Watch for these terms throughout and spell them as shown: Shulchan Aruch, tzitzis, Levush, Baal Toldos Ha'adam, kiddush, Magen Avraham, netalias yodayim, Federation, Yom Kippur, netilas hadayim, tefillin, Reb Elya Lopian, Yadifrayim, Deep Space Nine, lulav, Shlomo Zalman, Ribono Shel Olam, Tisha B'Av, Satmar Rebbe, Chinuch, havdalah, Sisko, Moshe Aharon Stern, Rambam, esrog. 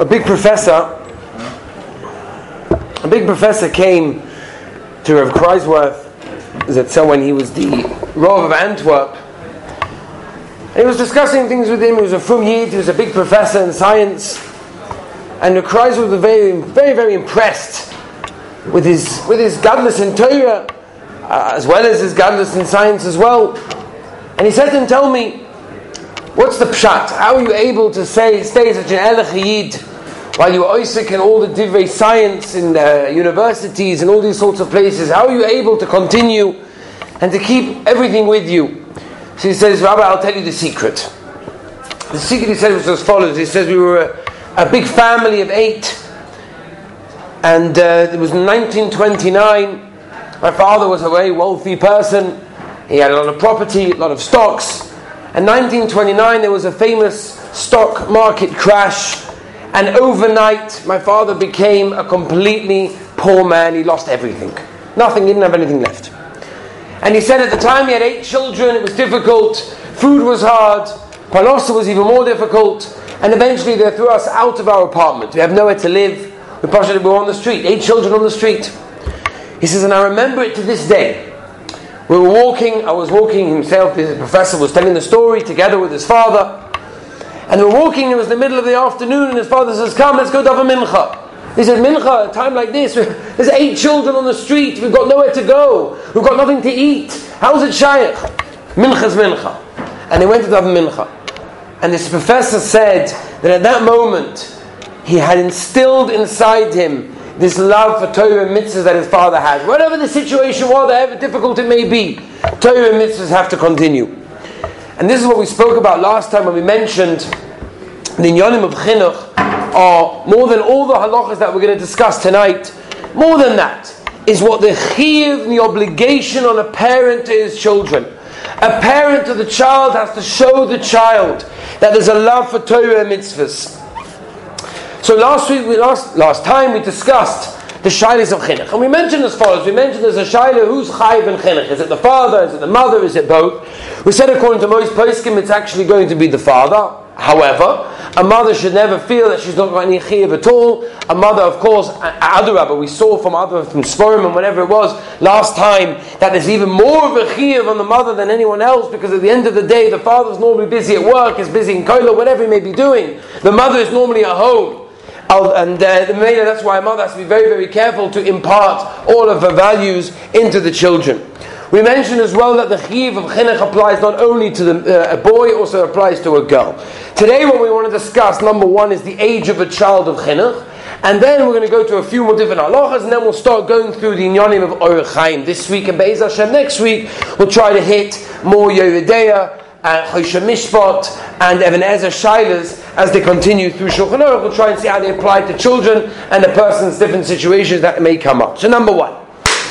a big professor came to Rav Chrysworth. That someone, he was the Rav of Antwerp. He was discussing things with him. He was a frum yid. He was a big professor in science, and Rav Chrysworth was very, very, very impressed with his godliness in Torah, as well as his godliness in science as well. And he said to him, "Tell me, what's the pshat? How are you able to stay such an elech yid while you're oisik in all the divrei science in the universities and all these sorts of places? How are you able to continue and to keep everything with you?" So he says, "Rabbi, I'll tell you the secret." The secret, he said, was as follows. He says, "We were a big family of 8, and it was 1929. My father was a very wealthy person. He had a lot of property, a lot of stocks. In 1929, there was a famous stock market crash. And overnight, my father became a completely poor man. He lost everything. Nothing, he didn't have anything left. And he said at the time he had 8 children, it was difficult, food was hard, parnassa was even more difficult, and eventually they threw us out of our apartment. We have nowhere to live. We were on the street, 8 children on the street." He says, "And I remember it to this day. We were walking, I was walking himself, the professor was telling the story together with his father. And we're walking, it was the middle of the afternoon, and his father says, 'Come, let's go to have a mincha.' He said, 'Mincha, at a time like this, there's 8 children on the street, we've got nowhere to go, we've got nothing to eat. How's it shaykh? Mincha's mincha.' And they went to have a mincha. And this professor said that at that moment, he had instilled inside him this love for Torah and mitzvahs that his father has. Whatever the situation was, however difficult it may be, Torah and mitzvahs have to continue. And this is what we spoke about last time when we mentioned the inyanim of chinuch are more than all the halachas that we're going to discuss tonight. More than that is what the chiyuv, the obligation on a parent to his children. A parent to the child has to show the child that there's a love for Torah and mitzvahs. So last time we discussed the shaylas of chinuch, and we mentioned as follows. We mentioned there's a shayla who's chayiv in chinuch. Is it the father? Is it the mother? Is it both? We said according to most poskim, it's actually going to be the father. However, a mother should never feel that she's not got any chiyiv at all. A mother, of course, adarabba, we saw from Sforim and whatever it was last time, that there's even more of a chiyiv on the mother than anyone else, because at the end of the day, the father's normally busy at work, is busy in kola, whatever he may be doing. The mother is normally at home. And that's why a mother has to be very, very careful to impart all of her values into the children. We mentioned as well that the chiyuv of chinuch applies not only to a boy, also applies to a girl. Today what we want to discuss, number one, is the age of a child of chinuch. And then we're going to go to a few more different halachas, and then we'll start going through the inyanim of Orech Chaim this week. And Be'ez Hashem next week, we'll try to hit more Yeridea and Choshe Mishpat and Evan Ezra Shilas as they continue through Shulchan Aruch. We'll try and see how they apply to children and the person's different situations that may come up. So number one,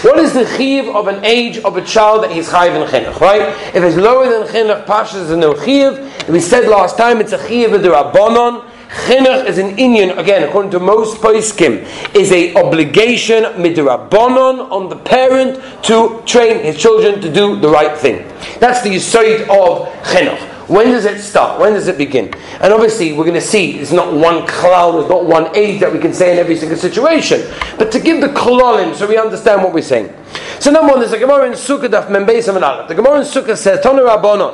what is the chiyuv of an age of a child that he's chayiv in chinuch, right? If it's lower than chinuch, pasha is no chiyuv. We said last time it's a chiyuv of the Rabbanon. Chinuch is an inyan, again, according to most poskim, is a obligation midrabbanon on the parent to train his children to do the right thing. That's the yesod of chinuch. When does it start? When does it begin? And obviously we're going to see it's not one klal, there's not one age that we can say in every single situation. But to give the klalim so we understand what we're saying. So number one, there's a Gemara in Sukkah daf mem beis amin aleph. The Gemara in Sukkah says, Tanu Rabbanon,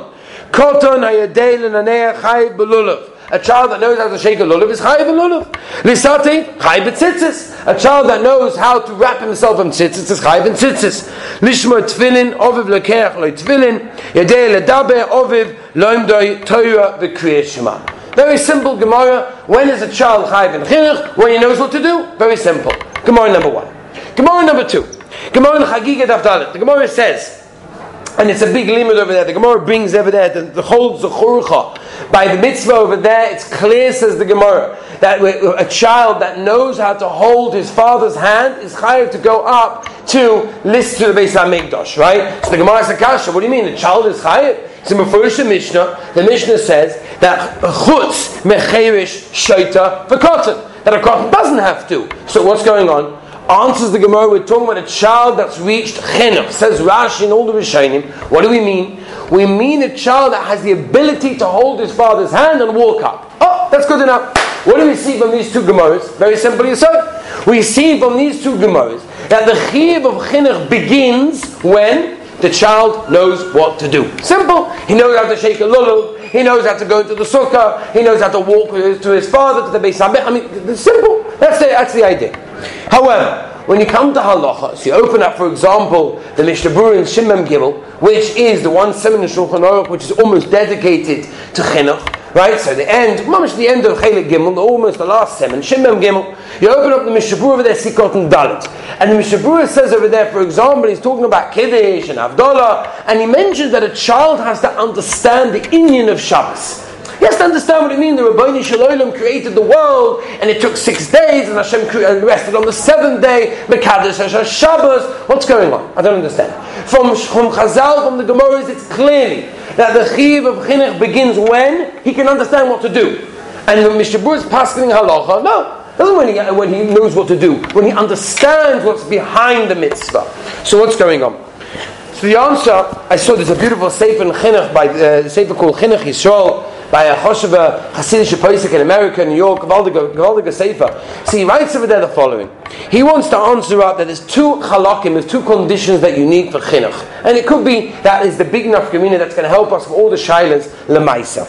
Koton hayadei l'nanei chayiv b'lulav. A child that knows how to shake a lulav is chayiv in lulav. Lisate, chayiv in tzitzis. A child that knows how to wrap himself in tzitzis is chayiv in tzitzis. Lishmo tefillin, oviv lekeach loy tefillin, yadei ledaber, oviv loimdoi Torah v'kriyat shema. Very simple Gemara. When is a child chayiv in chinuch? When he knows what to do. Very simple. Gemara number one. Gemara number two. Gemara in Chagiga daf dalet. The Gemara says, and it's a big limud over there. The Gemara brings over there the whole zechurcha by the mitzvah over there. It's clear, says the Gemara, that a child that knows how to hold his father's hand is chayav to go up to listen to the Beis Hamikdash. Right? So the Gemara says, "Kasha, what do you mean? The child is chayav?" It's a mefurisha Mishnah. The Mishnah says that chutz mecherish shaita for cotton, that a cotton doesn't have to. So what's going on? Answers the Gemara, we're talking about a child that's reached chinuch. Says Rashi in all the Rishonim, what do we mean? We mean a child that has the ability to hold his father's hand and walk up. Oh, that's good enough. What do we see from these two Gemaras? Very simply so. We see from these two Gemaras that the Chiyuv of Chinuch begins when the child knows what to do. Simple. He knows how to shake a lulav. He knows how to go into the sukkah. He knows how to walk to his father, to the Beis Hamikdash. I mean, simple. That's the idea. However, when you come to halacha, so you open up, for example, the Mishnah Berurah in Shin Mem Gimel, which is the one section in Shulchan Aruch which is almost dedicated to Chinuch, right? So the end of Chelik Gimel, almost the last section, Shin Mem Gimel, you open up the Mishnah Berurah over there, Sikot and Dalit, and the Mishnah Berurah says over there, for example, he's talking about Kiddush and Havdalah, and he mentions that a child has to understand the inyan of Shabbos. He has to understand what it means. The Ribono Shel Olam created the world, and it took 6 days, and Hashem rested on the seventh day. Mekadosh Hashem Shabbos. What's going on? I don't understand. From Chazal, from the Gemaras, it's clearly that the Chiyuv of Chinuch begins when he can understand what to do. And when Mishnah Berurah is passing halacha, no. Doesn't when he knows what to do. When he understands what's behind the mitzvah. So what's going on? So the answer, I saw there's a beautiful sefer in Chinuch, by a sefer called Chinuch Yisrael, by a Chosheva Hasidic Posek in America, New York, Gavaldiga Sefer. So he writes over there the following. He wants to answer out that there's two halakim, there's two conditions that you need for Chinuch. And it could be that is the big enough community that's going to help us with all the shailas l'maisa.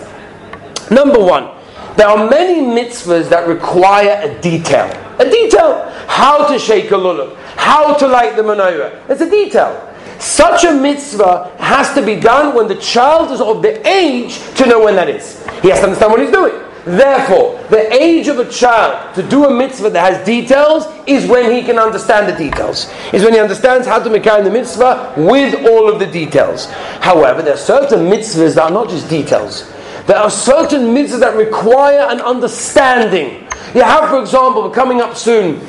Number one, there are many mitzvahs that require a detail. A detail. How to shake a lulav, how to light the menorah. It's a detail. Such a mitzvah has to be done when the child is of the age to know when that is. He has to understand what he's doing. Therefore, the age of a child to do a mitzvah that has details is when he can understand the details. Is when he understands how to make the mitzvah with all of the details. However, there are certain mitzvahs that are not just details. There are certain mitzvahs that require an understanding. You have, for example, coming up soon,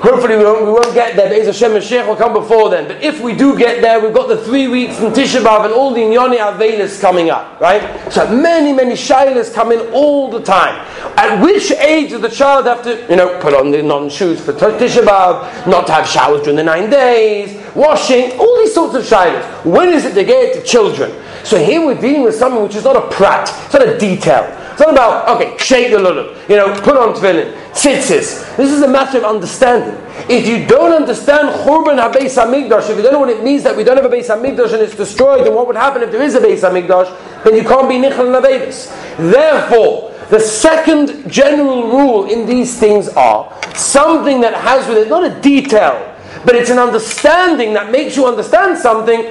hopefully we won't get there, but Be'ez Hashem Mashiach will come before then. But if we do get there, we've got the 3 weeks in Tisha B'Av and all the Inyoni Avelis coming up, right? So many Shailas come in all the time. At which age does the child have to, put on the non-shoes for Tisha B'Av, not have showers during the 9 days, washing, all these sorts of Shailas. When is it they get to children? So here we're dealing with something which is not a prat, it's not a detail. It's not about, shake the lulav, put on tefillin, tzitzis. This is a matter of understanding. If you don't understand Churban HaBeis HaMikdash, if you don't know what it means that we don't have a Beis HaMikdash and it's destroyed, then what would happen if there is a Beis HaMikdash? Then you can't be Nichol HaVedas. Therefore, the second general rule in these things are something that has with it, not a detail, but it's an understanding that makes you understand something,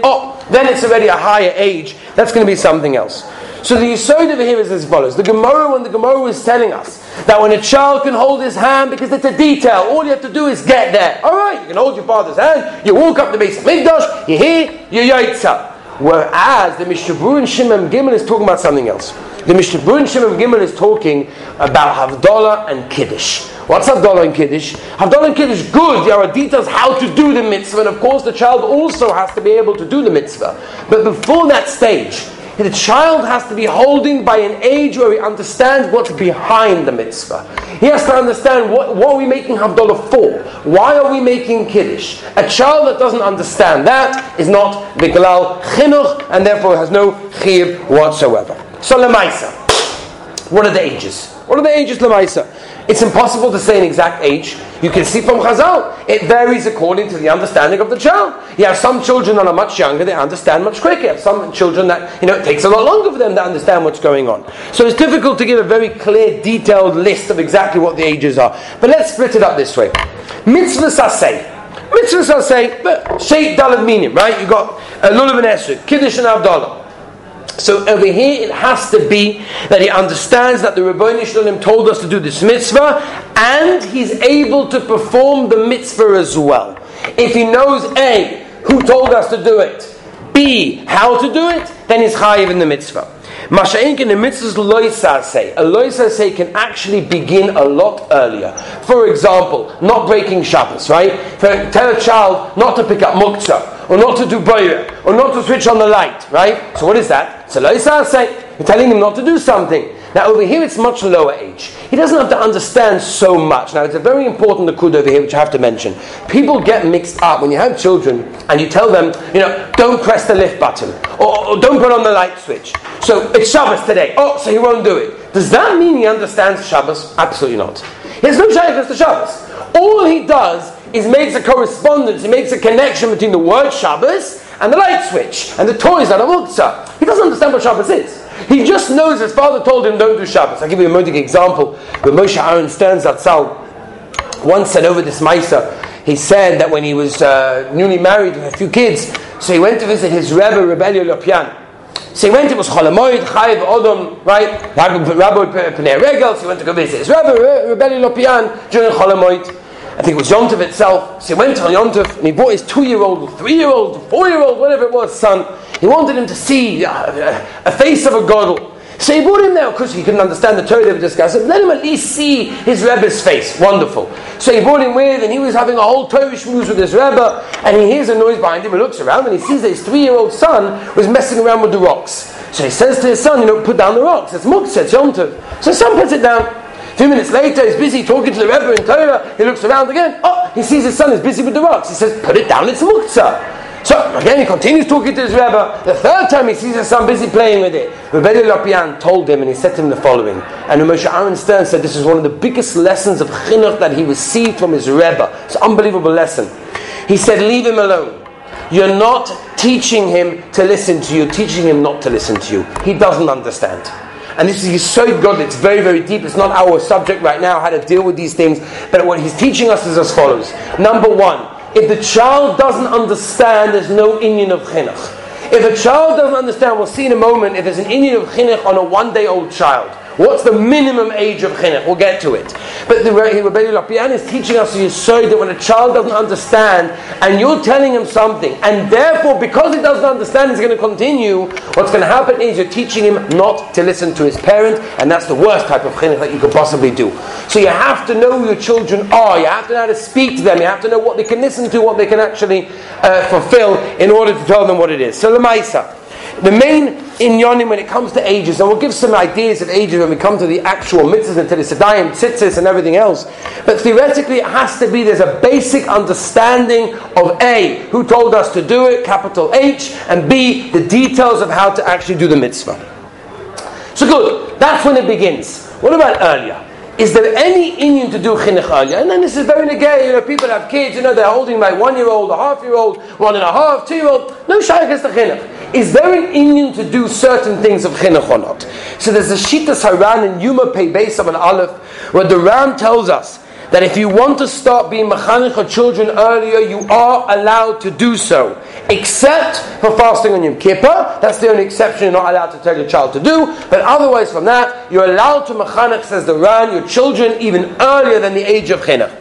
then it's already a higher age. That's going to be something else. So the Yisod over here is as follows. The Gemara is telling us that when a child can hold his hand, because it's a detail, all you have to do is get there. Alright, you can hold your father's hand, you walk up the Beis HaMikdash, you're here, you're Yotza. Whereas the Mishnah Berurah in Shin Mem Gimel is talking about something else. The Mishnah Berurah in Shin Mem Gimel is talking about Havdalah and Kiddush. What's Havdalah and Kiddush? Havdalah and Kiddush, good, there are details how to do the mitzvah, and of course the child also has to be able to do the mitzvah. But before that stage, the child has to be holding by an age where he understands what's behind the mitzvah. He has to understand what are we making Havdalah for? Why are we making Kiddush? A child that doesn't understand that is not Biglal Chinuch and therefore has no Chiyuv whatsoever. So Lemaisa. What are the ages? What are the ages Lemaisa? It's impossible to say an exact age. You can see from Chazal, it varies according to the understanding of the child. You have some children that are much younger, they understand much quicker. You have some children that, it takes a lot longer for them to understand what's going on. So it's difficult to give a very clear, detailed list of exactly what the ages are. But let's split it up this way. Mitzvahs are say, but shape, dalad, minim, right? You've got lulav and esrog, kiddush and havdalah. So over here it has to be that he understands that the Ribono Shel Olam told us to do this mitzvah and he's able to perform the mitzvah as well. If he knows A, who told us to do it, B, how to do it, then he's chayiv in the mitzvah. Masha'ink in the mitzvahs loisasei. A loisasei can actually begin a lot earlier. For example, not breaking Shabbos, right? Tell a child not to pick up muktzah, or not to do boira, or not to switch on the light, right? So what is that? It's a loisasei. You're telling him not to do something. Now over here it's much lower age. He doesn't have to understand so much. Now it's a very important nakuda over here which I have to mention. People get mixed up when you have children and you tell them, don't press the lift button or don't put on the light switch. So it's Shabbos today. So he won't do it. Does that mean he understands Shabbos? Absolutely not. He has no shaykhus to Shabbos. All he does is makes a correspondence, he makes a connection between the word Shabbos and the light switch and the toys out of Uksa. He doesn't understand what Shabbos is. He just knows his father told him don't do Shabbos. I'll give you a modic example. When Moshe Aharon Stern Zatzal once said over this Maisa, he said that when he was newly married with a few kids, so he went to visit his Rebbe, Reb Elya Lopian. So he went, it was Cholamoid, Chayiv, Odom, right? Rabbi Pnei Regel, so he went to go visit his Rebbe, Reb Elya Lopian, during Cholamoid. I think it was Yom Tov itself. So he went to Yom Tov and he brought his 2-year-old, 3-year-old, 4-year-old, whatever it was, son. He wanted him to see a face of a Godel. So he brought him there. Of course, he couldn't understand the Torah they were discussing. Let him at least see his Rebbe's face. Wonderful. So he brought him with, and he was having a whole Torah shmooze with his Rebbe, and he hears a noise behind him. He looks around and he sees that his 3-year-old son was messing around with the rocks. So he says to his son, put down the rocks. It's Muktzah, it's Yom Tov. So his son puts it down. 2 minutes later, he's busy talking to the Rebbe in Torah. He looks around again. Oh, he sees his son is busy with the rocks. He says, put it down, it's Muktzah. So, again, he continues talking to his Rebbe. The third time, he sees his son busy playing with it. Reb Elya Lopian told him, and he said to him the following. And Moshe Aharon Stern said this is one of the biggest lessons of Chinuch that he received from his Rebbe. It's an unbelievable lesson. He said, leave him alone. You're not teaching him to listen to you. You're teaching him not to listen to you. He doesn't understand. And this is so good, it's very, very deep. It's not our subject right now, how to deal with these things. But what he's teaching us is as follows. Number one, if the child doesn't understand, there's no inyan of chinuch. If a child doesn't understand, we'll see in a moment, if there's an inyan of chinuch on a 1-day-old child. What's the minimum age of chinuch? We'll get to it. But the Reb Elya Lopian is teaching us so that when a child doesn't understand, and you're telling him something, and therefore, because he doesn't understand, he's going to continue, what's going to happen is you're teaching him not to listen to his parent, and that's the worst type of chinuch that you could possibly do. So you have to know who your children are, you have to know how to speak to them, you have to know what they can listen to, what they can actually fulfill, in order to tell them what it is. So Lamaisa. The main inyanim when it comes to ages, and we'll give some ideas of ages when we come to the actual mitzvahs and netalias yodayim, tzitzis and everything else, but theoretically it has to be there's a basic understanding of A, who told us to do it, capital H, and B, the details of how to actually do the mitzvah. So good, that's when it begins. What about earlier? Is there any inyan to do chinuch earlier? And then this is very negay, people have kids, they're holding like 1-year-old, a 1/2-year-old, 1 1/2, 2-year-old, no shaykhus to chinuch. Is there an inyan to do certain things of chinuch or not? So there's a Shitas Haran in Yuma Pei Beis of an Aleph, where the Ram tells us that if you want to start being mechanech of children earlier, you are allowed to do so. Except for fasting on Yom Kippur, that's the only exception you're not allowed to tell your child to do, but otherwise from that, you're allowed to mechanech, says the Ran, your children even earlier than the age of chinuch.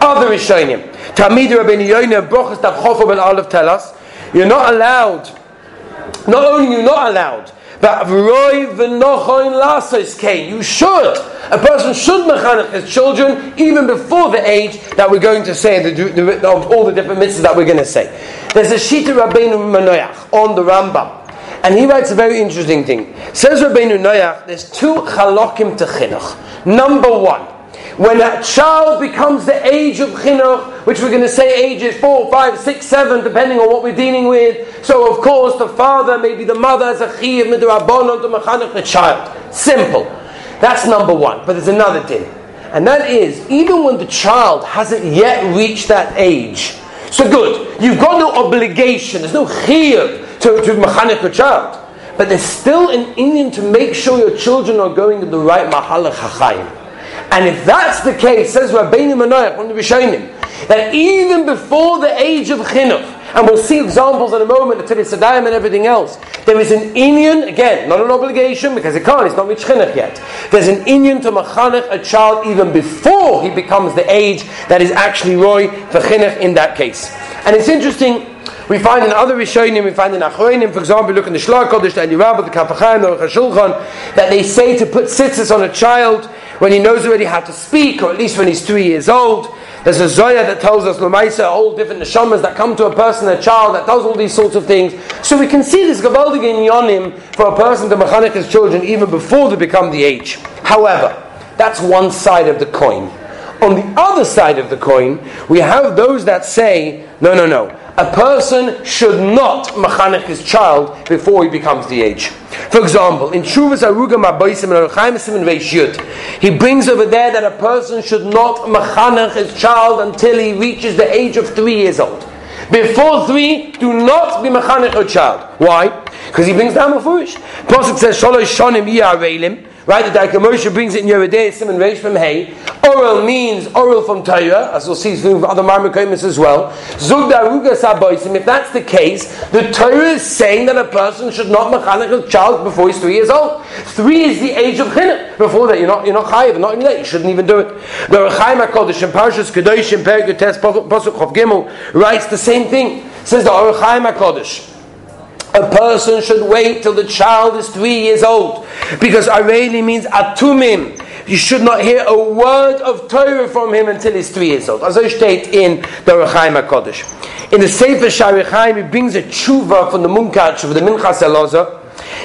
Other Rishonim, Talmid Rabbeinu Yonah and Brochus Daf Chof ben Aleph tell us, you're not allowed, not only you're not allowed, but you should. A person should mechanech his children even before the age that we're going to say of all the different mitzvahs that we're going to say. There's a Shita Rabbeinu Noach on the Rambam. And he writes a very interesting thing. Says Rabbeinu Noach, there's 2 halakim to chinuch. Number 1, when a child becomes the age of chinuch, which we're going to say ages 4, 5, 6, 7, depending on what we're dealing with. So, of course, the father, maybe the mother, has a chiyuv midrabanan to mechanech the child. Simple. That's number 1. But there's another thing, and that is even when the child hasn't yet reached that age. So good, you've got no obligation. There's no chiyuv to mechanech the child, but there's still an inyan to make sure your children are going to the right mahalach hachayim. And if that's the case, says Rabbeinu Noach, one of the Rishonim, that even before the age of chinuch, and we'll see examples in a moment of netalias yodayim and everything else, there is an inyan, again, not an obligation, because it's not reached chinuch yet. There's an inyan to mechanech a child even before he becomes the age that is actually roy for chinuch in that case. And it's interesting, we find in other Rishonim, we find in Achronim, for example, look in the Shulchan Aruch, the Aliyah Rabbah, the Kafachaim, the Aruch HaShulchan, that they say to put tzitzis on a child when he knows already how to speak, or at least when he's 3 years old. There's a Zoya that tells us, Lamaisa, all different neshamas that come to a person, a child that does all these sorts of things. So we can see this gavaldig inyanim for a person to mechanech his children even before they become the age. However, that's one side of the coin. On the other side of the coin, we have those that say, no, no, no. A person should not mechanech his child before he becomes the age. For example, in Shuvas Arugam Abaysim and Archaim Siman Reish Yud, he brings over there that a person should not mechanech his child until he reaches the age of 3 years old. Before 3, do not be mechanech your child. Why? Because he brings down Mafush. Plus it says, Shalosh Shonim Ya'areilim. Right, the Daika Moshe brings it in Yeridei Siman Reish from Hay. Oral means oral from Torah, as we'll see from other Marmukaimis as well. Zug Daruga Saboisim, if that's the case, the Torah is saying that a person should not mechanech a child before he's 3 years old. 3 is the age of Chinuch. Before that, you're not chayiv, not even that, you shouldn't even do it. The Rechaim HaKodesh and Parshas Kedosh and Perek Yotes Pasuk Chof Gimel writes the same thing. It says the Rechaim HaKodesh. A person should wait till the child is 3 years old, because Areli means atumim. You should not hear a word of Torah from him until he's 3 years old. As I state in the Rechaim HaKodesh. In the Sefer Sha'arei Chaim, he brings a tshuva from the Munkach of the Minchas Elazar,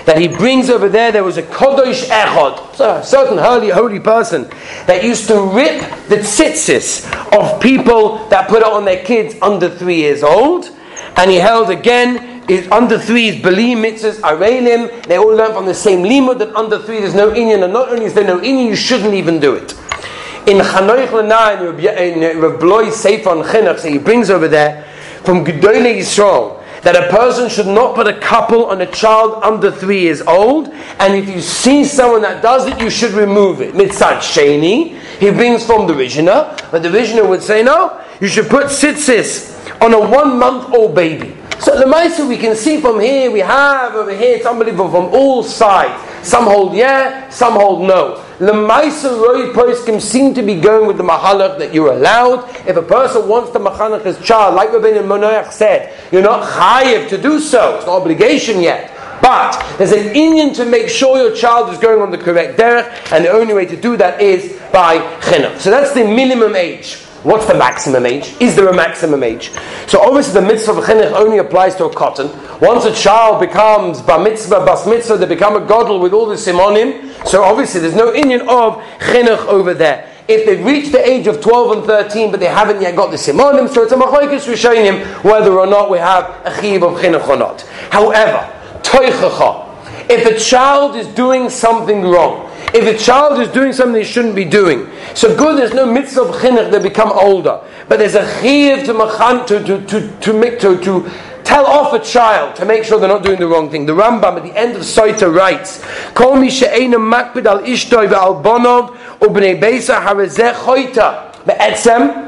that he brings over there. There was a Kodosh Echad, a certain holy person, that used to rip the tzitzis of people that put it on their kids under 3 years old, and he held again. Is under 3 is Belim, Mitzvahs, Areilim. They all learn from the same limud that under 3 there's no Inyan, and not only is there no Inyan, you shouldn't even do it. In Chanoich Lanai, in Reb Bloy Sefer on Chinuch, so he brings over there from Gedolei Yisrael that a person should not put a couple on a child under 3 years old, and if you see someone that does it, you should remove it. Mitzad Sheni, he brings from the Rishona, but the Rishona would say no, you should put tzitzis on a 1-month-old baby. So the Maisa we can see from here, we have over here, it's unbelievable from all sides. Some hold yeah, some hold no. The Maisa Roy Poskim seem to be going with the Mahalach that you're allowed. If a person wants to Machanach his child, like Rabbeinu Noach said, you're not chayiv to do so, it's not obligation yet. But there's an inyan to make sure your child is going on the correct derech, and the only way to do that is by Chinuch. So that's the minimum age. What's the maximum age? Is there a maximum age? So obviously the mitzvah of chinuch only applies to a cotton. Once a child becomes bar mitzvah, bas mitzvah, they become a gadol with all the simonim. So obviously there's no inyan of chinuch over there. If they reach the age of 12 and 13, but they haven't yet got the simonim, so it's a machoikas rishonim whether or not we have a chiyuv of chinuch or not. However, toichacha. If a child is doing something wrong, if a child is doing something they shouldn't be doing, so good, there's no mitzvah of chinuch, they become older. But there's a chiyuv to tell off a child to make sure they're not doing the wrong thing. The Rambam at the end of Soita writes, Kol mi she'einu makpid al ishtoi ve'al bonov ubnei beisa harazeh choita be'etzem.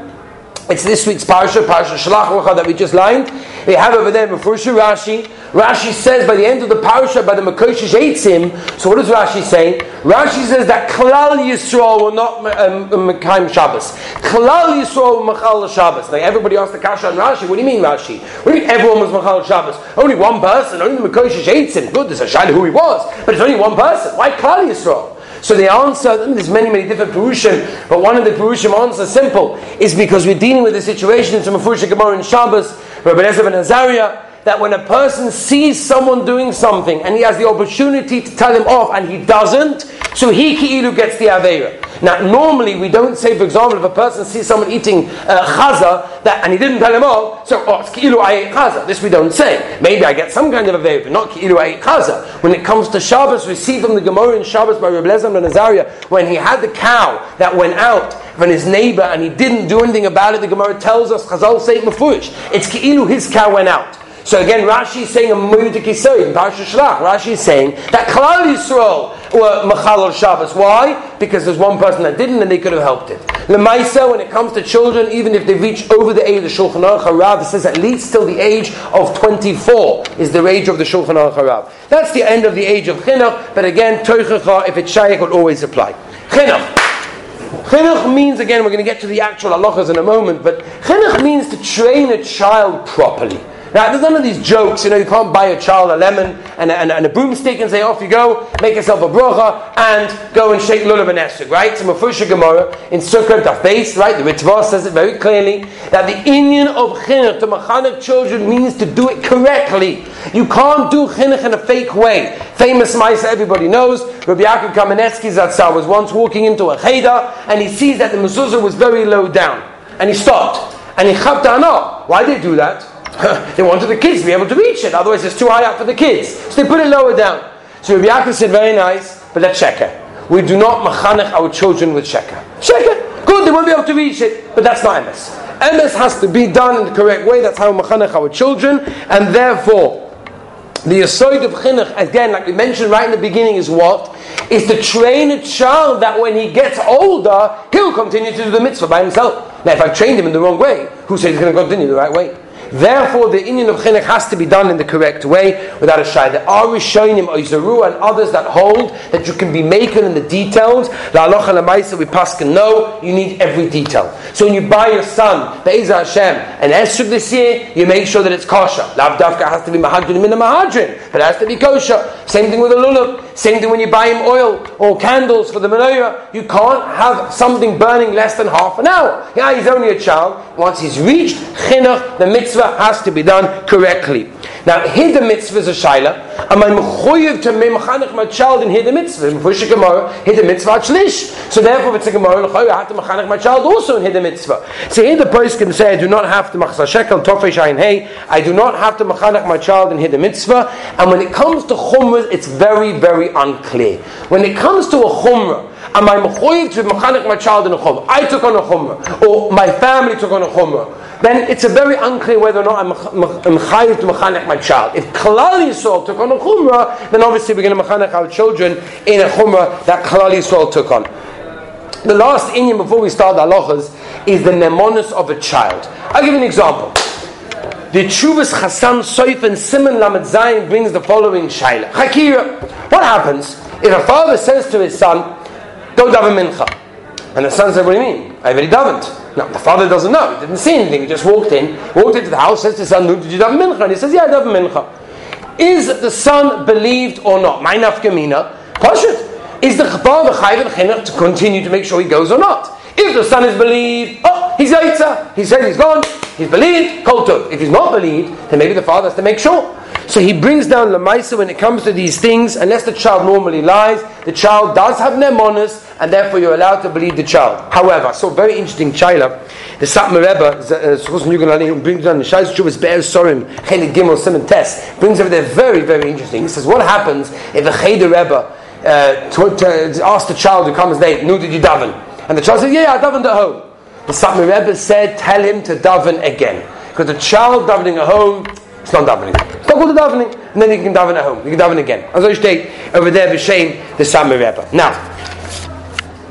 It's this week's parsha, Parsha Shalach Lecha, that we just lined. We have over there Mefursh Rashi. Rashi says by the end of the parsha, by the Mekoshish Eitzim. So what does Rashi say? Rashi says that Klal Yisrael will not Mekayim Shabbos. Klal Yisrael will Mechal Shabbos. Now everybody asks the kasha on Rashi. What do you mean, Rashi? What do you mean everyone was Mechal Shabbos? Only one person, only the Mekoshish Eitzim. Good, there's a shayla who he was, but it's only one person. Why Klal Yisrael? So the answer, there's many different Purushim, but one of the Purushim answers, simple, is because we're dealing with the situation in Mefurshei Gemara in Shabbos, Reb Eliezer ben Azaria, that when a person sees someone doing something and he has the opportunity to tell him off and he doesn't, so he ki'ilu gets the aveira. Now normally we don't say, for example, if a person sees someone eating chaza that, and he didn't tell him off, so it's ki'ilu I ate chaza. This we don't say. Maybe I get some kind of aveira, but not ki'ilu I ate chaza. When it comes to Shabbos, we see from the Gemara in Shabbos by Reb Eliezer ben Azaria, when he had the cow that went out from his neighbor and he didn't do anything about it, the Gemara tells us, Chazal say mefurish, it's ki'ilu his cow went out. So again, Rashi is saying a moedik isoy in Parsha Shalach. Rashi is saying that Klal Yisrael were mechal Shabbos. Why? Because there's one person that didn't, and they could have helped it. L'maisa, when it comes to children, even if they reach over the age, the Shulchan Aruch Harav says at least till the age of 24 is the age of the Shulchan Aruch Harav. That's the end of the age of chinuch. But again, toichacha, if it's shayek, would always apply. Chinuch. Chinuch means, again, we're going to get to the actual halachas in a moment, but chinuch means to train a child properly. Now, there's none of these jokes, you can't buy a child a lemon and a broomstick and say, off you go, make yourself a brocha, and go and shake lulav and esrog, right? So, Mefursh Gemara, in Sukkot Daf Beis, right, the Ritva says it very clearly, that the inyan of chinuch, to mechanech children, means to do it correctly. You can't do chinuch in a fake way. Famous ma'isa everybody knows. Rabbi Yaakov Kameneski Zatzal was once walking into a cheder and he sees that the mezuzah was very low down. And he stopped. And he chapped down up. Why did they do that? They wanted the kids to be able to reach it. Otherwise it's too high up for the kids. So they put it lower down. So Rabbi Yaakov said, very nice, but that's sheker. We do not mechanech our children with sheker. Sheker! Good, they won't be able to reach it. But that's not emes. Emes has to be done in the correct way. That's how we mechanech our children. And therefore, the yesod of chinuch, again, like we mentioned right in the beginning, is what? Is to train a child that when he gets older, he'll continue to do the mitzvah by himself. Now, if I've trained him in the wrong way, who says he's going to continue the right way? Therefore, the inyan of chinuch has to be done in the correct way, without a shayla. There are Rishonim, Oizaru, and others that hold that you can be making in the details. La'alocha lemaisa, we paskin, no, you need every detail. So when you buy your son, Be'ezah Hashem, an esrog this year, you make sure that it's kosher. Lavdavka has to be mahadrin min mahadrin, but it has to be kosher. Same thing with a lulav. Same thing when you buy him oil or candles for the menorah. You can't have something burning less than half an hour. Yeah, he's only a child. Once he's reached chinuch, the mitzvah has to be done correctly. Now, hidden mitzvah is a shayla. Am I mechuyev to mechanech my child in hidden mitzvah? Mefushik gemara, hidden mitzvah shlish. So therefore, if it's a gemara, I have to mechanech my child also in hidden mitzvah. So here the person can say, I do not have to machzah shekel, tofesh ayin hey. I do not have to mechanech my child in hidden mitzvah. And when it comes to chumrah, it's very, very unclear. When it comes to a chumrah, am I mechuyev to mechanech my child in a chumrah? I took on a chumrah, or my family took on a chumrah. Then it's a very unclear whether or not I'm chayiv to mechanech my child. If Kalal Yisrael took on a chumrah, then obviously we're going to mechanech our children in a chumrah that Kalal Yisrael took on. The last inyan before we start the halachas is the nemonos of a child. I'll give you an example. The Tshuvas Chasam Soif and Siman Lamed Zayin brings the following shayla. Chakira. What happens if a father says to his son, "Go daven mincha," and the son says, "What do you mean? I already davened." No, the father doesn't know. He didn't see anything. He just walked into the house, says to his son, "Did you daven mincha?" And he says, "Yeah, I daven mincha." Is the son believed or not? My nafkamina, pashut. Is the father chayav and chinuch to continue to make sure he goes or not? If the son is believed, oh, he's yaitza. He said he's gone. He's believed, kol tov. If he's not believed, then maybe the father has to make sure. So he brings down lemaisa when it comes to these things. Unless the child normally lies, the child does have nemonos, and therefore you're allowed to believe the child. However, so very interesting shayla. The Satmar Rebbe brings down the shayla Tshuvas Be'er Sorim Chelik Gimel Siman Tes, brings over there very, very interesting. He says, what happens if a Cheder Rebbe asks the child who comes late, "No, did you daven?" And the child says, "Yeah, I davened at home." The Satmar Rebbe said, tell him to daven again, because the child davening at home, it's not davening. It's not called the davening. And then you can daven at home. You can daven again. As I state over there, V'shem, the Satmar Rebbe. Now,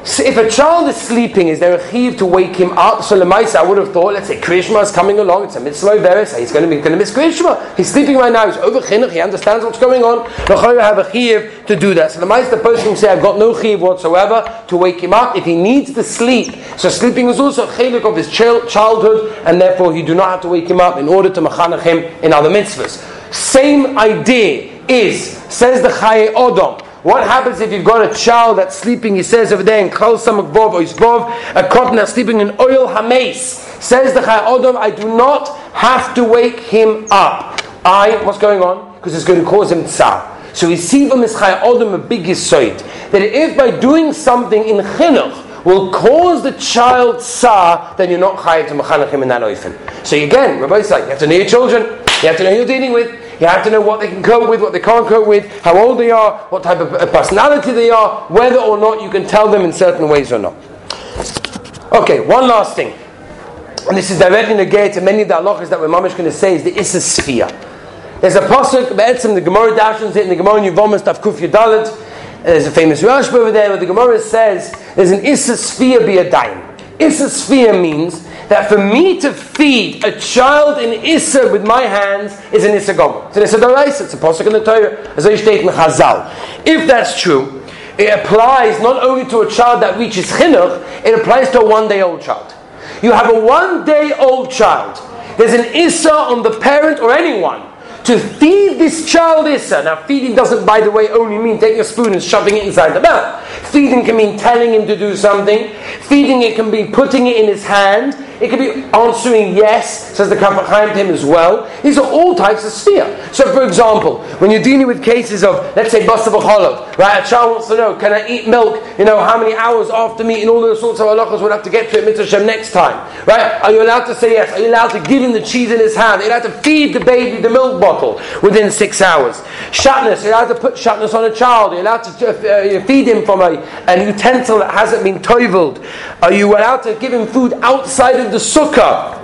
so if a child is sleeping, is there a chiyuv to wake him up? So lemaisa, I would have thought, let's say Krishma is coming along. It's a mitzvah veris. He's going to miss Krishma. He's sleeping right now. He's over chinuch. He understands what's going on. L'chayuv have a chiyuv to do that. So lemaisa, the person can say, I've got no chiyuv whatsoever to wake him up if he needs to sleep. So sleeping is also a chiluk of his childhood, and therefore you do not have to wake him up in order to mechanech him in other mitzvahs. Same idea says the Chaye Odom. What happens if you've got a child that's sleeping? He says over there in Kol Samakbov Oizbov, a cotton that's sleeping in oil hameis. Says the Chaye Odom, I do not have to wake him up. What's going on? Because it's going to cause him tzar. So we see from this Chaye Odom a big yisoid, that if by doing something in chinuch will cause the child tzar, then you're not chayav to mechanech him in that oifen. So again, Rabbi said, you have to know your children, you have to know who you're dealing with. You have to know what they can cope with, what they can't cope with, how old they are, what type of personality they are, whether or not you can tell them in certain ways or not. Okay, one last thing. And this is directly negated to many of the halachas that we're mamish going to say is the Issa Sfiyah. There's a pasuk, Be'etzim, the Gemara dashens it, in the Gemara in Yevamos, Tav Kuf Yud Aleph. There's a famous Rashi over there where the Gemara says, there's an Issa Sfiyah biyadayim. Issa Sfiyah means that for me to feed a child in Issa with my hands is an Issa Gomer. It's an Issa D'oraisa. It's a pasuk in the Torah, as I state in Chazal. If that's true, it applies not only to a child that reaches chinuch, it applies to a one-day-old child. You have a one-day-old child. There's an Issa on the parent or anyone to feed this child Issa. Now, feeding doesn't, by the way, only mean taking a spoon and shoving it inside the mouth. Feeding can mean telling him to do something. Feeding it can be putting it in his hand. It could be answering yes, says the Kafachayim to him as well. These are all types of sphia. So, for example, when you're dealing with cases of, let's say, basa v'cholov, right? A child wants to know, can I eat milk? You know, how many hours after me? And all those sorts of halachos we'll have to get to it mitzvah Shem next time, right? Are you allowed to say yes? Are you allowed to give him the cheese in his hand? Are you allowed to feed the baby the milk bottle within 6 hours? Shatnus, you're allowed to put shatnus on a child. You're allowed to feed him from an utensil that hasn't been toiveled. Are you allowed to give him food outside of the sukkah?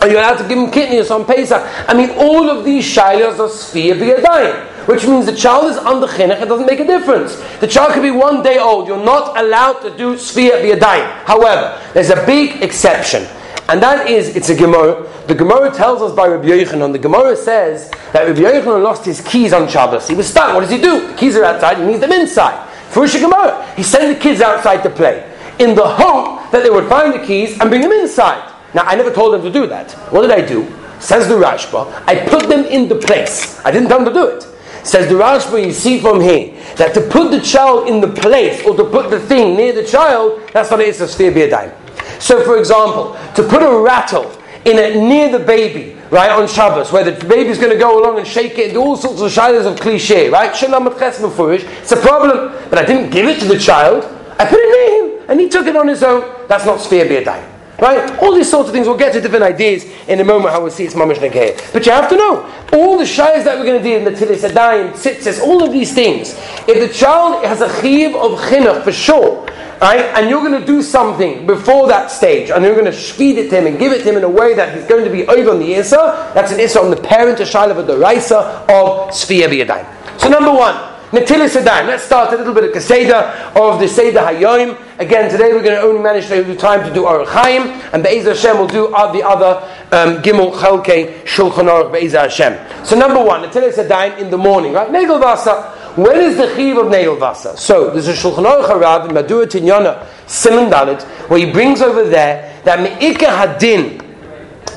Are you allowed to give him kidneys on Pesach? I mean, all of these shaylos are sfiyah b'yadayim, which means the child is under chinuch. It doesn't make a difference. The child could be 1 day old. You're not allowed to do sfiyah b'yadayim. However, there's a big exception. And that is, it's a Gemara. The Gemara tells us by Rabbi Yochanan. The Gemara says that Rabbi Yochanan lost his keys on Shabbos. He was stuck. What does he do? The keys are outside. He needs them inside. Furush Gemara. He sent the kids outside to play in the hope that they would find the keys and bring them inside. Now, I never told them to do that. What did I do? Says the Rashba, I put them in the place. I didn't tell them to do it. Says the Rashba, you see from here that to put the child in the place or to put the thing near the child, that's what it is, a sfiyah b'yadayim. So, for example, to put a rattle in near the baby, right, on Shabbos, where the baby's going to go along and shake it, and do all sorts of shaylos of cliche, right? It's a problem, but I didn't give it to the child. I put it near him, and he took it on his own. That's not sfiyah b'yadayim. Right? All these sorts of things. We'll get to different ideas in a moment how we'll see it's mamash negeh. But you have to know, all the shayas that we're going to do in the tilis adayim, tzitzis, all of these things, if the child has a chiyuv of chinuch for sure, right, and you're going to do something before that stage, and you're going to feed it to him and give it to him in a way that he's going to be over on the issa, that's an issa on the parent, a shayla of a doraisa of sfiyah b'yadayim. So number one, netilas hadayim. Let's start a little bit of Keseda of the Seder Hayoim. Again, today we're going to only manage to have time to do Aruch Chaim, and Be'ez Hashem will do the other Gimel Chalkei Shulchan Aruch Be'ez Hashem. So number one, netilas hadayim in the morning, right? Negel Vasa. When is the chiv of Negel Vasa? So there's a Shulchan Aruch Harav in Madura Tinyana Siman Dalet where he brings over there that Me'ika Hadin,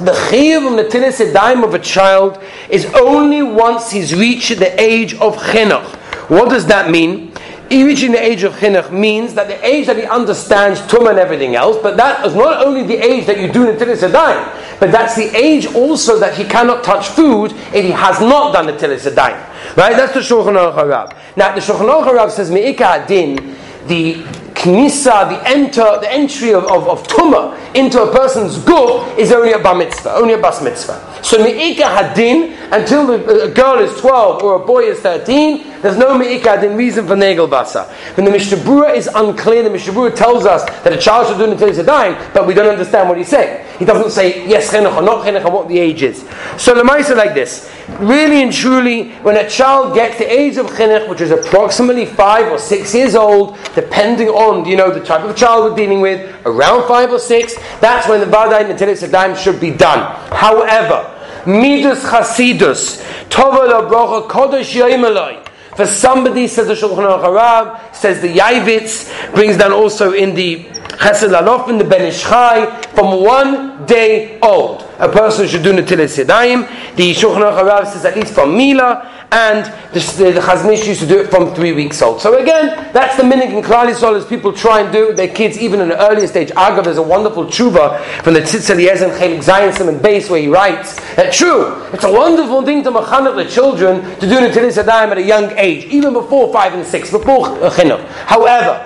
the chiyuv of netilas hadayim of a child is only once he's reached the age of chinuch. What does that mean? Reaching the age of chinuch means that the age that he understands tumah and everything else, but that is not only the age that you do netilas hadayim, but that's the age also that he cannot touch food if he has not done netilas hadayim. Right? That's the Shulchan Aruch Harav. Now, the Shulchan Aruch Harav says me'ika hadin, the knisa, the entry of tumah into a person's guf is only a bar mitzvah, only a bas mitzvah. So me'ika hadin, until a girl is 12 or a boy is 13, there's no me'ika hadin reason for negel basa. When the Mishnah Berurah is unclear, the Mishnah Berurah tells us that a child should do netilas hadayim, but we don't understand what he's saying. He doesn't say yes chinuch or not chinuch or what the age is. So the Maisa like this, really and truly, when a child gets the age of chinuch, which is approximately 5 or 6 years old, depending on, you know, the type of child we're dealing with, around 5 or 6, that's when the vadai netilas hadayim should be done. However, Midas Chasidus, Tova Labrocha Kodesh Yoimaloi. For somebody, says the Shulchan Aruch Harav, says the Yaivitz, brings down also in the Chesed Lalof in the Ben Ish Chai, from 1 day old, a person should do netilas hadayim. The Shulchan Aruch Harav says at least from Mila, and the Chaznish used to do it from 3 weeks old. So again, that's the minhag in Klal Yisrael, as people try and do it with their kids even in an earlier stage. Agav, there's a wonderful tshuva from the Tzitz Eliezer Chelik Zayin and Beis where he writes that true, it's a wonderful thing to mechanech the children to do netilas hadayim at a young age, even before 5 and 6, before chinuch. However,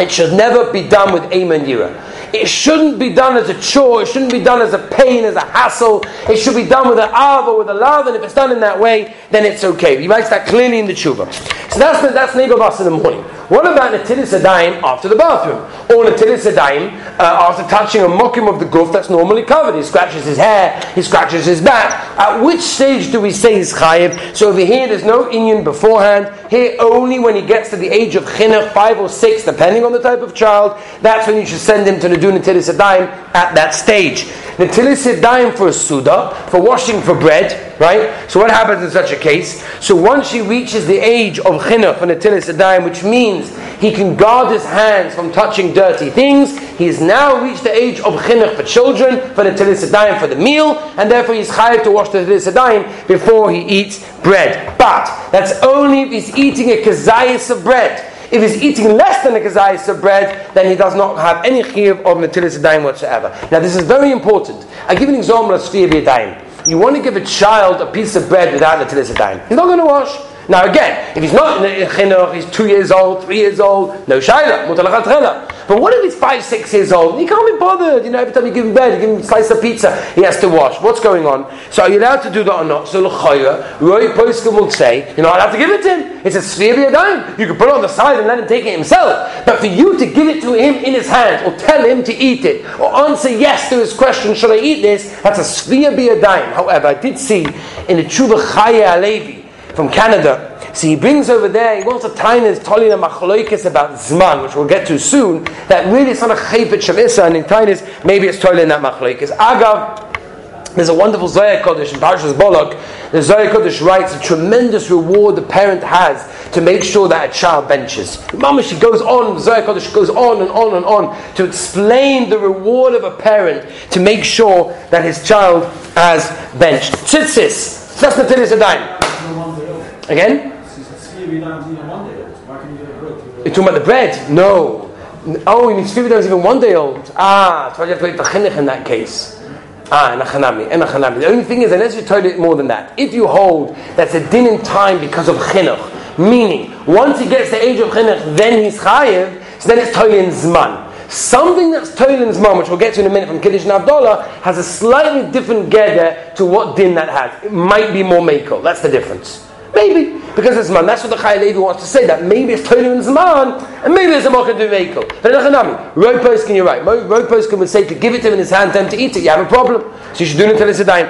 it should never be done with aim and yira. It shouldn't be done as a chore, it shouldn't be done as a pain, as a hassle, it should be done with an av or with a love, and if it's done in that way, then it's okay. He writes that clearly in the tshuva. So that's negel basa in the morning. What about netilas hadayim after the bathroom? Or netilas hadayim after touching a mokim of the guf that's normally covered. He scratches his hair, he scratches his back. At which stage do we say he's chayiv? So over here there's no inyan beforehand. Here only when he gets to the age of chinuch, 5 or 6, depending on the type of child, that's when you should send him to the netilas hadayim at that stage. Netilas hadayim for a suda, for washing for bread, right? So what happens in such a case? So once he reaches the age of chinuch for netilas hadayim, which means he can guard his hands from touching dirty things, he's now reached the age of chinuch for children, for netilas hadayim for the meal, and therefore he's chayav to wash the netilas hadayim before he eats bread. But that's only if he's eating a kazayas of bread. If he's eating less than a kazayis of bread, then he does not have any chiyuv of netalias yodayim whatsoever. Now this is very important. I give an example of shvi'i b'yadayim. You want to give a child a piece of bread without netalias yodayim. He's not going to wash. Now again, if he's not in Chinuch, he's 2 years old, 3 years old, no shayla, mutar l'chatchila. But what if he's 5, 6 years old and he can't be bothered? You know, every time you give him bread, you give him a slice of pizza, he has to wash. What's going on? So are you allowed to do that or not? So l'chayra, Roy Poskin will say, you're not allowed to give it to him. It's a shvi'i b'yadayim. You can put it on the side and let him take it himself. But for you to give it to him in his hand, or tell him to eat it, or answer yes to his question, should I eat this? That's a shvi'i b'yadayim. However, I did see in the Tshuva Chaya Alevi, from Canada. So he brings over there, he wants to tie in his Tolina Machloikis about Zman, which we'll get to soon, that really it's not a Chayfet Shavissa, and in Tainis, maybe it's Tolina Machloikis. Agav, there's a wonderful Zohar Kodesh in Parashas Bolak. The Zohar Kodesh writes a tremendous reward the parent has to make sure that a child benches. Mamashi goes on, Zohar Kodesh goes on and on and on to explain the reward of a parent to make sure that his child has benched. Tzitzis, that's not Tzitzis Adayim. Again? You're talking about the bread? No. Oh, you mean shvi'i b'yadayim is even 1 day old. So you have to wait for chinuch in that case. And a chanami. The only thing is, unless you told it more than that, if you hold that's a din in time because of chinuch, meaning once he gets the age of chinuch, then he's chayiv, so then it's totally in zman. Something that's Tolin's mom, which we'll get to in a minute from Kiddush and Abdullah, has a slightly different gedder to what din that has. It might be more meiko. That's the difference. Maybe, because it's man. That's what the Chai Levi wants to say, that maybe it's Tolu and Zman, and maybe there's a Mocha Duvekel. But in Echanami, Roy Poskin, you're right. Roy Poskin would say to give it to him in his hand, then to eat it. You have a problem. So you should do it until it's a dime.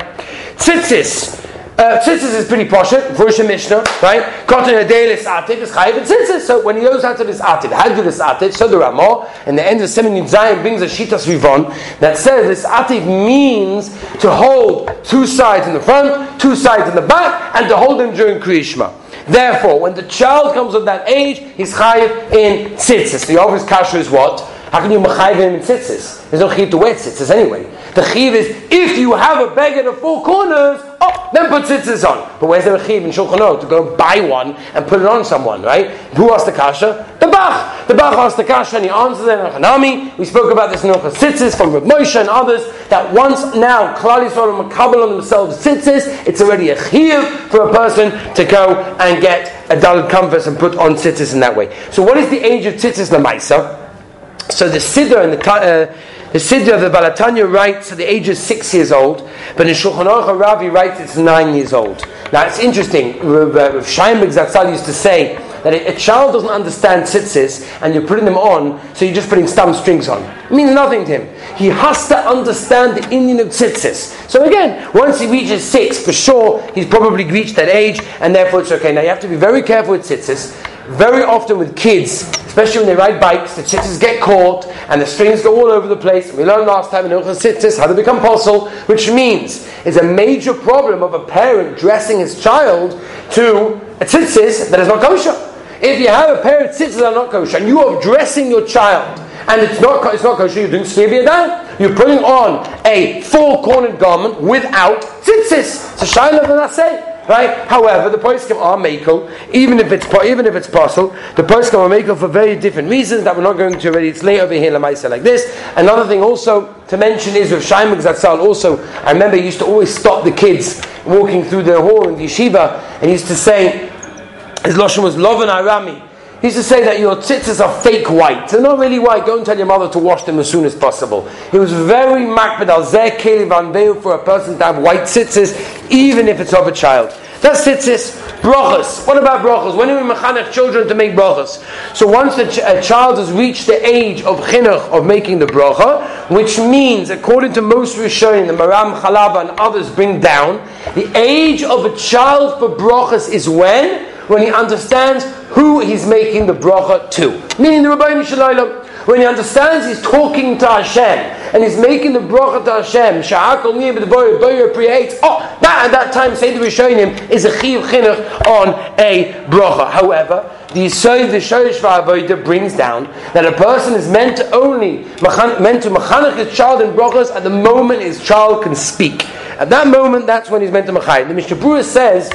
Tzitzis. Tzitzis is pretty posh, Vurusha Mishnah, right? Cotton Hadelis Atif is Chayiv and Tzitzis. So when he knows how to do this Atif, how to do this Atif, so the Ramah, and the end of Seminut Zion brings a Shitas Rivon that says this Atif means to hold 2 sides in the front, 2 sides in the back, and to hold them during Kriyishma. Therefore, when the child comes of that age, he's Chayiv in Tzitzis. The obvious kasha is what? How can you machayiv him in tzitzis? There's no chiv to wear tzitzis anyway. The chiv is, if you have a bag in the 4 corners, then put tzitzis on. But where's the chiv in Shulchan Aruch to go buy one and put it on someone, right? Who asked the kasha? The Bach. The Bach asked the kasha and he answers it in Hanami. We spoke about this in Hilchos Tzitzis from Reb Moshe and others, that once now, Klal Yisrael and Makabel on themselves tzitzis, it's already a chiv for a person to go and get a daled comforts and put on tzitzis in that way. So what is the age of tzitzis l'maisa? So the Siddur and the Siddur of the Baal Tanya writes that the age is 6 years old, but in Shulchan Aruch HaRavi writes it's 9 years old. Now it's interesting. Rav Scheinberg Zatzal used to say that a child doesn't understand tzitzis and you're putting them on, so you're just putting stump strings on. It means nothing to him. He has to understand the Indian of tzitzis. So again, once he reaches 6, for sure he's probably reached that age, and therefore it's okay. Now you have to be very careful with tzitzis. Very often with kids, especially when they ride bikes, the tzitzis get caught and the strings go all over the place. We learned last time in Hilchos Tzitzis how to become posel, which means it's a major problem of a parent dressing his child to a tzitzis that is not kosher. If you have a pair of tzitzis that are not kosher and you are dressing your child and it's not kosher, you're doing shvi'i b'yadayim. You're putting on a 4-cornered garment without tzitzis. So shayla v'naseh. Right? However, the poskim are meikol, even if it's possible. The poskim are meikol for very different reasons that we're not going to already. It's late over here, lamaisa, like this. Another thing also to mention is with Shaimak Zatzal also, I remember he used to always stop the kids walking through the hall in the yeshiva, and he used to say, his lashon was lovan arami. He used to say that your tzitzis are fake white. They're not really white. Go and tell your mother to wash them as soon as possible. He was very makpid al zeh keli vanveu for a person to have white tzitzis, even if it's of a child. That's tzitzis. Brachos. What about brachos? When do we mechanech children to make brachos? So once a child has reached the age of chinuch, of making the bracha, which means, according to most Rishonim, the Maram Chalaba and others bring down, the age of a child for brachos is when he understands who he's making the bracha to. Meaning the Ribono Shel Olam. When he understands he's talking to Hashem, and he's making the bracha to Hashem, that at that time, say the Rishonim, is a chiyuv chinuch on a bracha. However, the Yisod, the Shoresh V'Avodah brings down that a person is meant to mechanech his child in brachos at the moment his child can speak. At that moment, that's when he's meant to mechanech. The Mishnah Berurah says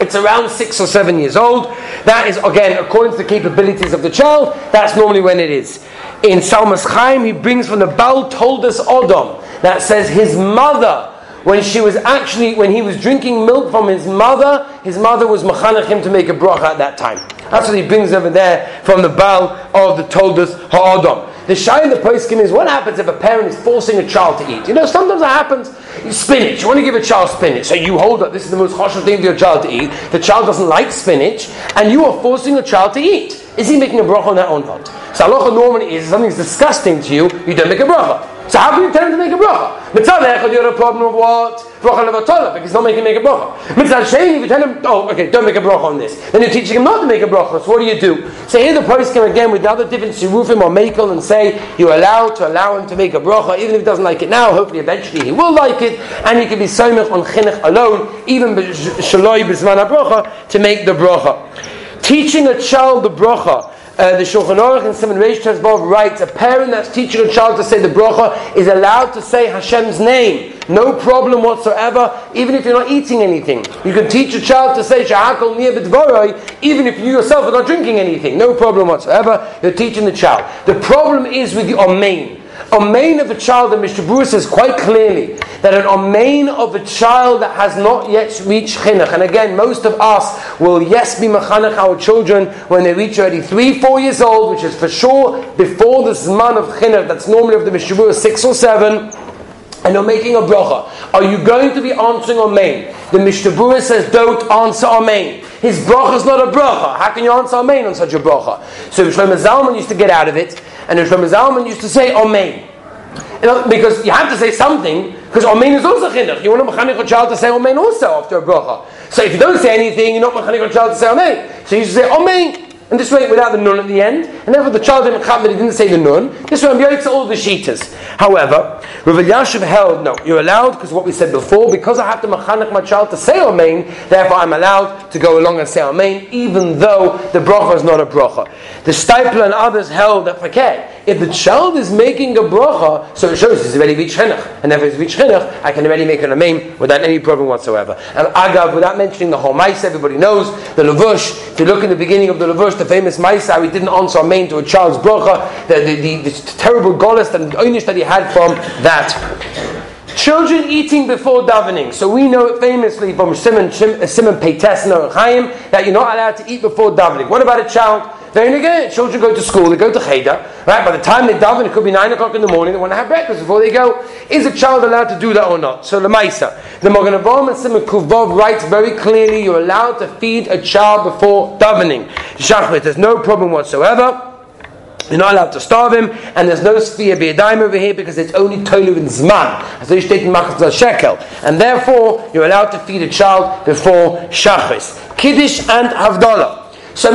it's around 6 or 7 years old. That is, again, according to the capabilities of the child, that's normally when it is. In Salmas Chaim, he brings from the Baal Toldos Ha'adam, that says his mother, when he was drinking milk from his mother was mechanachim to make a bracha at that time. That's what he brings over there from the Baal of the Toldos Ha'adam. The shayla in the poskim is, what happens if a parent is forcing a child to eat? You know, sometimes that happens. Spinach, you want to give a child spinach, so you hold up, this is the most harsh thing for your child to eat. The child doesn't like spinach, and you are forcing your child to eat. Is he making a bracha on that or not? So halacha normally is, if something's disgusting to you, you don't make a bracha. So how can you tell him to make a bracha? Mitzad echad, you have a problem of what? Bracha levatollah, because he's not making him make a bracha. Mitzad shein, if you tell him, oh, okay, don't make a bracha on this, then you're teaching him not to make a bracha, so what do? So here the poskim again, with the other difference, you roof him or mekel and say, you're allowed to allow him to make a bracha, even if he doesn't like it now, hopefully eventually he will like it, and you can be soymech on chinuch alone, even shaloi b'zman ha-bracha, to make the bracha. Teaching a child the bracha, the Shulchan Aruch and Simon Reish Tezbov writes, a parent that's teaching a child to say the bracha is allowed to say Hashem's name. No problem whatsoever, even if you're not eating anything. You can teach a child to say Shehakol Niyeh B'Dvoroi, even if you yourself are not drinking anything. No problem whatsoever, you're teaching the child. The problem is with the Amein. Amein of a child, and Mr. Brewer says quite clearly that an amein of a child that has not yet reached chinuch, and again, most of us will be mechanech our children when they reach already 3-4 years old, which is for sure before the zman of chinuch. That's normally of the Mr. Brewer 6 or 7. And you're making a bracha. Are you going to be answering amen? The Mishnah Berurah says, don't answer amen. His bracha is not a bracha. How can you answer amen on such a bracha? So Shlomo Zalman used to get out of it, and Shlomo Zalman used to say amen. Because you have to say something, because amen is also chinuch. You want to mechanech a child to say amen also after a bracha. So if you don't say anything, you're not mechanech a child to say amen. So you should say amen. And this way, without the nun at the end, and therefore the child didn't come, but he didn't say the nun. This way, it's all the shitas. However, Rav Yashiv held, no, you're allowed, because what we said before, because I have to mechanech my child to say amen, therefore I'm allowed to go along and say amen, even though the bracha is not a bracha. The Stipler and others held that, okay, if the child is making a bracha, so it shows he's already reached chinuch, and if he's reached chinuch, I can already make an amen without any problem whatsoever. And agav, without mentioning the whole ma'ase, everybody knows, the Levush, if you look in the beginning of the Levush, the famous Maisa, he didn't answer amen to a child's bracha, the terrible golus and oynish that he had from that. Children eating before davening. So we know it famously from Simon Peites and Orachaim that you're not allowed to eat before davening. What about a child? Then again, children go to school, they go to cheder, right? By the time they daven, it could be 9 o'clock in the morning, they want to have breakfast before they go. Is a child allowed to do that or not? So, Lemaisa, the Magen Avraham and Simon Kuvov writes very clearly, you're allowed to feed a child before davening. Shachrit, there's no problem whatsoever. You're not allowed to starve him, and there's no sphere b'yadayim over here because it's only tolu in zman. As they state in Machzor Shekel, and therefore you're allowed to feed a child before shachris, kiddush, and havdalah. So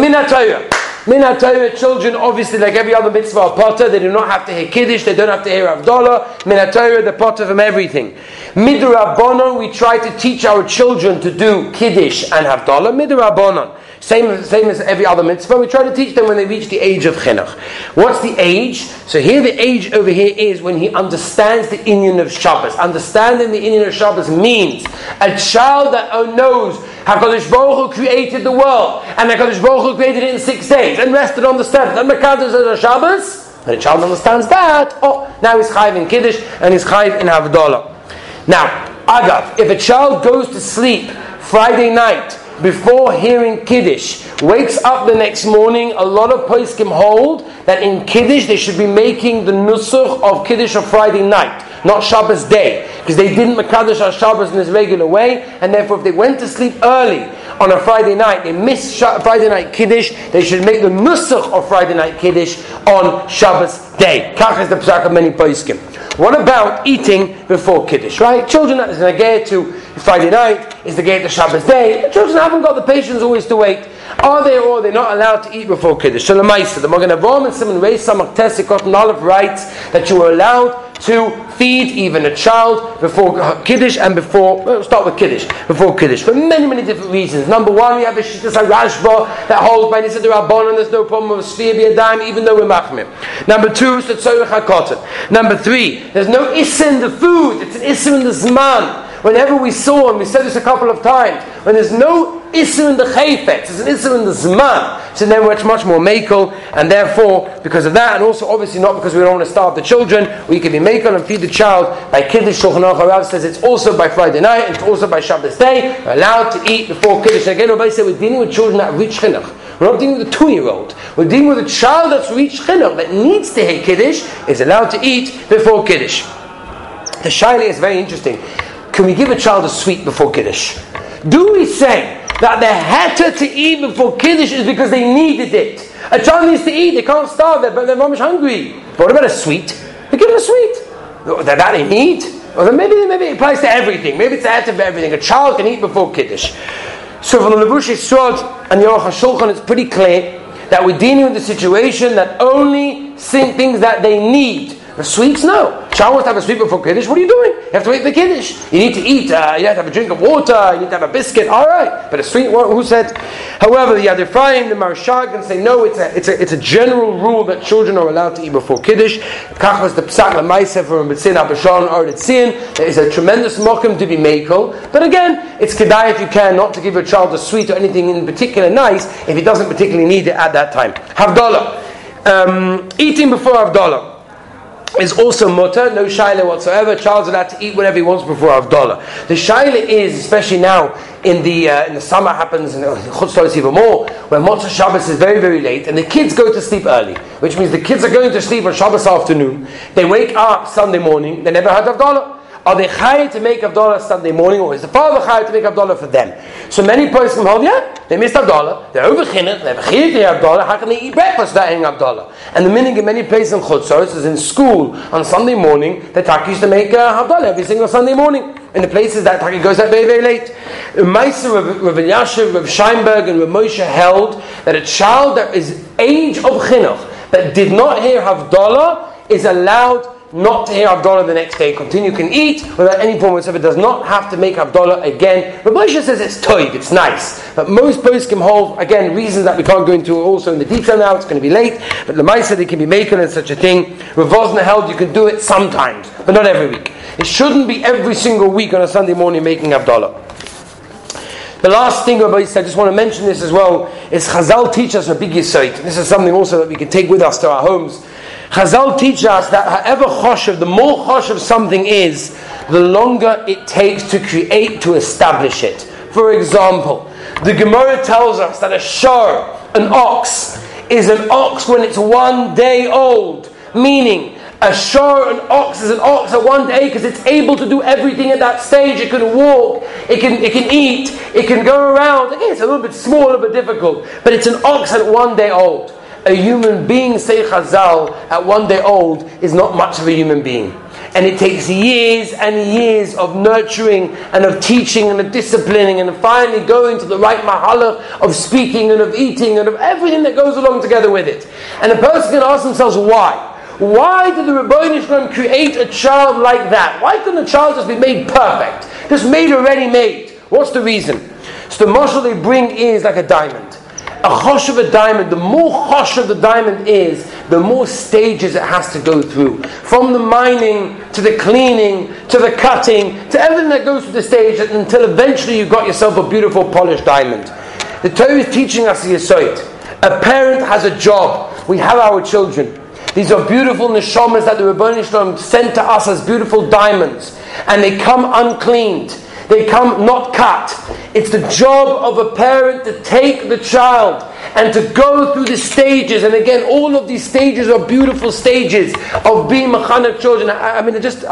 Min HaTorah, children, obviously, like every other mitzvah or potter, they do not have to hear Kiddush, they don't have to hear Havdalah. Min HaTorah, the potter from everything. Midrabanon, we try to teach our children to do Kiddush and Havdalah. Midrabanon, same as every other mitzvah, we try to teach them when they reach the age of Chinuch. What's the age? So here the age over here is when he understands the inyan of Shabbos. Understanding the inyan of Shabbos means a child that knows HaKadosh Baruch Hu created the world, and HaKadosh Baruch Hu created it in 6 days, and rested on the seventh, and Mekadosh on the Shabbos. When a child understands that, oh, now he's chayiv in Kiddush and he's chayiv in Havdalah. Now, agav, if a child goes to sleep Friday night before hearing Kiddush, wakes up the next morning, a lot of poskim hold that in Kiddush they should be making the nusach of Kiddush on Friday night, not Shabbos day, because they didn't Mekadosh on Shabbos in his regular way, and therefore if they went to sleep early on a Friday night, they missed Friday night Kiddush, they should make the nusach of Friday night Kiddush on Shabbos day. Kach is the psak of many poskim. What about eating before Kiddush, right? Children, that is an ageh to Friday night, is the gate to Shabbos day. The children haven't got the patience always to wait. Are they or they're not allowed to eat before Kiddush? So the Magen Avraham and Simon Reish Samach Tes Yikotin Aleph writes that you are allowed to feed even a child before Kiddush and before, we'll start with Kiddush, before Kiddush, for many, many different reasons. Number one, we have a Shittas HaRashba that holds by Nisad Rabbanon, and there's no problem with Sfir B'Yadayim, even though we're Machmim. Number two, Sotzorich HaKotan. Number three, there's no Isser in the food, it's an Isser in the Zman. Whenever we saw, and we said this a couple of times, when there's no issue in the chayfetz, there's an issue in the zman, so then we're much more meikol, and therefore, because of that, and also obviously not because we don't want to starve the children, we can be meikol and feed the child by Kiddush. Shulchan Aruch HaRav says it's also by Friday night, and it's also by Shabbos day, we're allowed to eat before Kiddush. Again, everybody said we're dealing with children that reach Chinuch. We're not dealing with a 2-year-old. We're dealing with a child that's reached Chinuch, that needs to hear Kiddush, is allowed to eat before Kiddush. The shaila is very interesting. Can we give a child a sweet before Kiddush? Do we say that the heter to eat before Kiddush is because they needed it? A child needs to eat, they can't starve, they're very much hungry. But what about a sweet? We give them a sweet. That they need? Or maybe it applies to everything. Maybe it's the heter for everything. A child can eat before Kiddush. So from the Levush Yisod and Yeruch HaShulchan, it's pretty clear that we're dealing with a situation that only things that they need. The sweets, no. Child wants to have a sweet before Kiddush, what are you doing? You have to wait for Kiddush. You need to eat, you have to have a drink of water, you need to have a biscuit, alright. But a sweet, who said? However, the Yadifrayim, the Marashag, can say, no, it's a general rule that children are allowed to eat before Kiddush. Kach was the Psak L'maiseh from B'tzin, Abashan, Aritzin. There is a tremendous mokum to be meikol. But again, it's kedai if you can not to give your child a sweet or anything in particular nice if he doesn't particularly need it at that time. Havdalah. Eating before Havdalah is also mutter, no shaila whatsoever. Child's allowed to eat whatever he wants before Havdalah. The shaila is, especially now in the summer happens, and Chutzlos even more, when Motzei Shabbos is very, very late, and the kids go to sleep early, which means the kids are going to sleep on Shabbos afternoon. They wake up Sunday morning. They never had Havdalah. Are they chayav to make Havdalah Sunday morning, or is the father chayav to make Havdalah for them? So many places from home, they missed Havdalah, they're over Chinuch, they're chayav to hear Havdalah, how can they eat breakfast without hearing Havdalah? And the meaning in many places in Chutzos is in school, on Sunday morning, the Taki used to make Havdalah every single Sunday morning. In the places that Taki goes out very, very late. Maisa, Reb Eliezer, Rabbi Scheinberg, and Reb Moshe held that a child that is age of Chinuch, that did not hear Havdalah, is allowed not to hear Havdalah the next day, continue can eat without any problem whatsoever, does not have to make Havdalah again. Reb Moshe says it's toiv, it's nice, but most poskim hold, again, reasons that we can't go into also in the detail now, it's going to be late, but the Maisa they can be making and such a thing. Reb Vosna held you can do it sometimes, but not every week. It shouldn't be every single week on a Sunday morning making Havdalah. The last thing, Rabbi, I just want to mention this as well, is Chazal teach us a big yisod. This is something also that we can take with us to our homes. Chazal teach us that however choshev, the more choshev something is, the longer it takes to create, to establish it. For example, the Gemara tells us that a shor, an ox, is an ox when it's 1 day old. Meaning, a shor, an ox, is an ox at 1 day because it's able to do everything at that stage. It can walk, it can eat, it can go around. Again, it's a little bit small, a little bit difficult, but it's an ox at 1 day old. A human being, say Chazal, at 1 day old is not much of a human being. And it takes years and years of nurturing and of teaching and of disciplining and of finally going to the right mahalach of speaking and of eating and of everything that goes along together with it. And a person can ask themselves why. Why did the Ribono Shel Olam create a child like that? Why couldn't a child just be made perfect? Just made already made. What's the reason? So the mashal they bring is like a diamond. A chosh of a diamond, the more chosh of the diamond is, the more stages it has to go through. From the mining, to the cleaning, to the cutting, to everything that goes through the stage, until eventually you've got yourself a beautiful polished diamond. The Torah is teaching us the yesod. A parent has a job. We have our children. These are beautiful neshamas that the Ribono Shel Olam sent to us as beautiful diamonds. And they come uncleaned. They come not cut. It's the job of a parent to take the child and to go through the stages. And again, all of these stages are beautiful stages of being mechanech children. I'll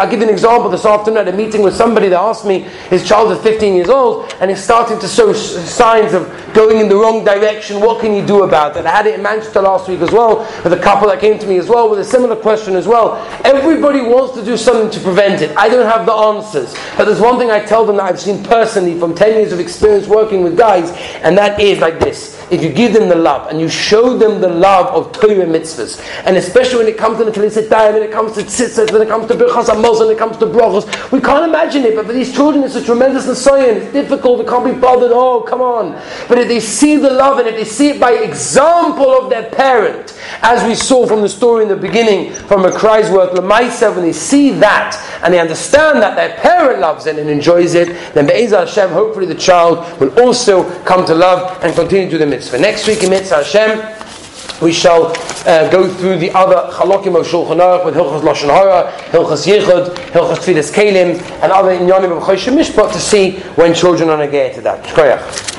give you an example. This afternoon, I had a meeting with somebody that asked me, his child is 15 years old and he's starting to show signs of going in the wrong direction. What can you do about that? I had it in Manchester last week as well with a couple that came to me as well with a similar question as well. Everybody wants to do something to prevent it. I don't have the answers. But there's one thing I tell them that I've seen personally from 10 years of experience working with guys, and that is like this: if you give them the love and you show them the love of Torah mitzvahs, and especially when it comes to netalias yodayim, when it comes to tzitzit, when it comes to berachos, when it comes to brachos, we can't imagine it, but for these children it's a tremendous nesoyon. It's difficult, they can't be bothered, oh come on, but if they see the love and if they see it by example of their parent, As we saw from the story in the beginning from Reb Chrysworth, Lamaisa, when they see that and they understand that their parent loves it and enjoys it, then Be'ez Hashem, hopefully the child will also come to love and continue to the mitzvah. Next week in Mitzvah Hashem, we shall go through the other halakim of Shulchan Aruch with hilchos lashon hara, hilchos yichud, hilchos tfilas kelim, and other inyanim of Choshe Mishpat to see when children are negated that.